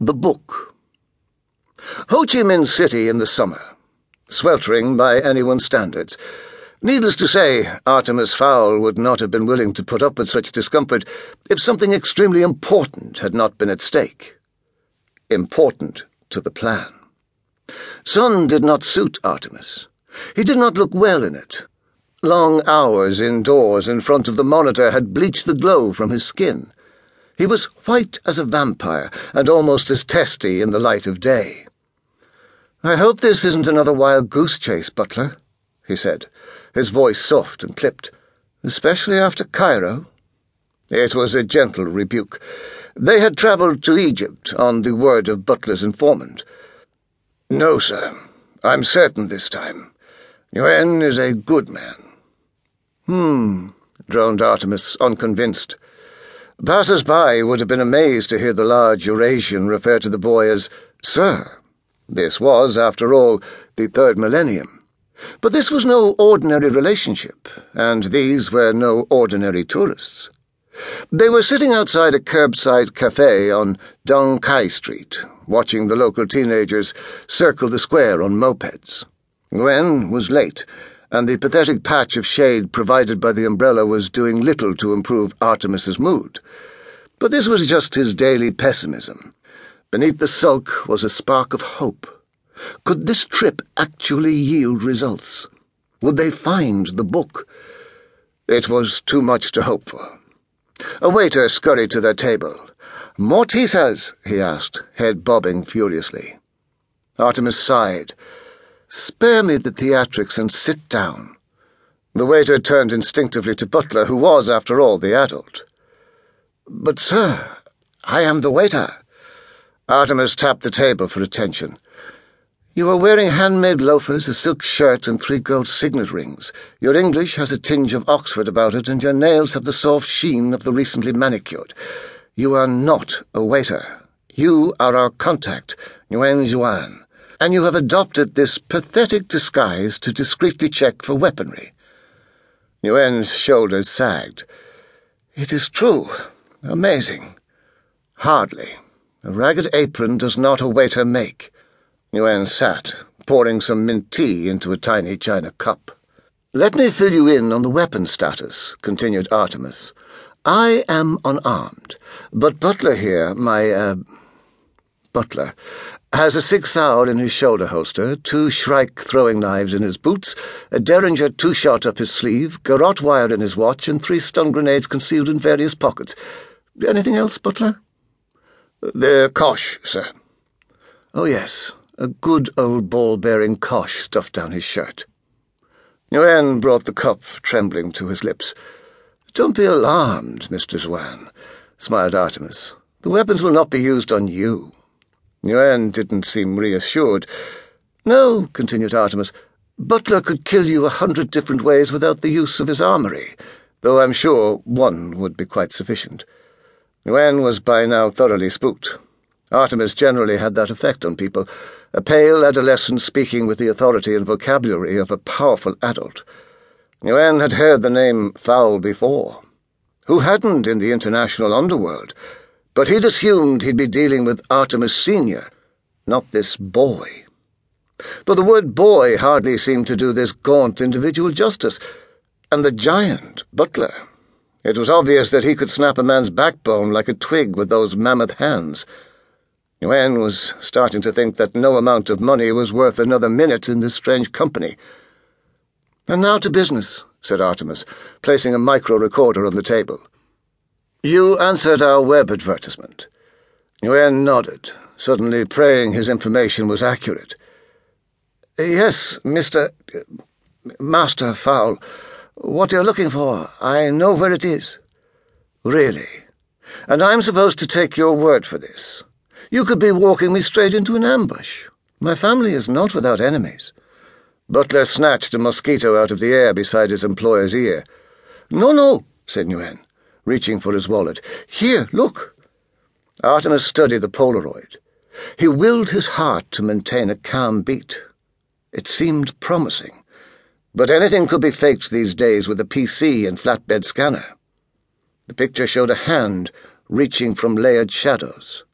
The Book. Ho Chi Minh City in the summer, sweltering by anyone's standards. Needless to say, Artemis Fowl would not have been willing to put up with such discomfort if something extremely important had not been at stake. Important to the plan. Sun did not suit Artemis. He did not look well in it. Long hours indoors in front of the monitor had bleached the glow from his skin. He was white as a vampire and almost as testy in the light of day. "I hope this isn't another wild goose chase, Butler," he said, his voice soft and clipped, "especially after Cairo." It was a gentle rebuke. They had travelled to Egypt on the word of Butler's informant. "No, sir. I'm certain this time. Nguyen is a good man." Droned Artemis, unconvinced. Passers-by would have been amazed to hear the large Eurasian refer to the boy as "sir." This was, after all, the third millennium. But this was no ordinary relationship, and these were no ordinary tourists. They were sitting outside a curbside cafe on Dong Kai Street, watching the local teenagers circle the square on mopeds. Nguyen was late, and the pathetic patch of shade provided by the umbrella was doing little to improve Artemis's mood. But this was just his daily pessimism. Beneath the sulk was a spark of hope. Could this trip actually yield results? Would they find the book? It was too much to hope for. A waiter scurried to their table. "More tisas?" he asked, head bobbing furiously. Artemis sighed. "Spare me the theatrics and sit down." The waiter turned instinctively to Butler, who was, after all, the adult. "But, sir, I am the waiter." Artemis tapped the table for attention. "You are wearing handmade loafers, a silk shirt, and 3 gold signet rings. Your English has a tinge of Oxford about it, and your nails have the soft sheen of the recently manicured. You are not a waiter. You are our contact, Nguyen Xuan, and you have adopted this pathetic disguise to discreetly check for weaponry." Nguyen's shoulders sagged. "It is true. Amazing." "Hardly. A ragged apron does not a waiter make." Nguyen sat, pouring some mint tea into a tiny china cup. "Let me fill you in on the weapon status," continued Artemis. "I am unarmed, but Butler here, my, Butler, has a 6-hour in his shoulder holster, 2 Shrike throwing knives in his boots, a Derringer 2-shot up his sleeve, garrote wire in his watch, and 3 stun grenades concealed in various pockets. Anything else, Butler?" "The kosh, sir." "Oh, yes, a good old ball-bearing kosh stuffed down his shirt." Nguyen brought the cup, trembling, to his lips. "Don't be alarmed, Mr. Xuan," smiled Artemis. "The weapons will not be used on you." Nguyen didn't seem reassured. "No," continued Artemis, "Butler could kill you 100 different ways without the use of his armory, though I'm sure one would be quite sufficient." Nguyen was by now thoroughly spooked. Artemis generally had that effect on people, a pale adolescent speaking with the authority and vocabulary of a powerful adult. Nguyen had heard the name Fowl before. Who hadn't in the international underworld? But he'd assumed he'd be dealing with Artemis Senior, not this boy. But the word boy hardly seemed to do this gaunt individual justice. And the giant, Butler. It was obvious that he could snap a man's backbone like a twig with those mammoth hands. Nguyen was starting to think that no amount of money was worth another minute in this strange company. "And now to business," said Artemis, placing a micro-recorder on the table. "You answered our web advertisement." Nguyen nodded, suddenly praying his information was accurate. "Yes, Master Fowl, what you're looking for, I know where it is." "Really? And I'm supposed to take your word for this? You could be walking me straight into an ambush. My family is not without enemies." Butler snatched a mosquito out of the air beside his employer's ear. No, said Nguyen, reaching for his wallet. "Here, look." Artemis studied the Polaroid. He willed his heart to maintain a calm beat. It seemed promising, but anything could be faked these days with a PC and flatbed scanner. The picture showed a hand reaching from layered shadows.